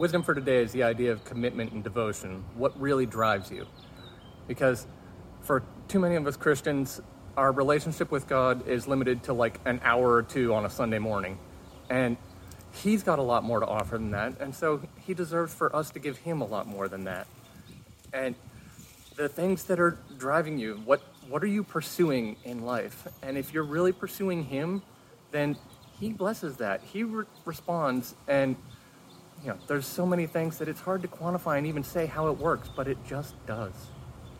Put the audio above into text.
Wisdom for today is the idea of commitment and devotion. What really drives you? Because for too many of us Christians, our relationship with God is limited to like an hour or two on a Sunday morning. And he's got a lot more to offer than that. And so he deserves for us to give him a lot more than that. And the things that are driving you, what are you pursuing in life? And if you're really pursuing him, then he blesses that. He responds. And you know, there's so many things that it's hard to quantify and even say how it works, but it just does.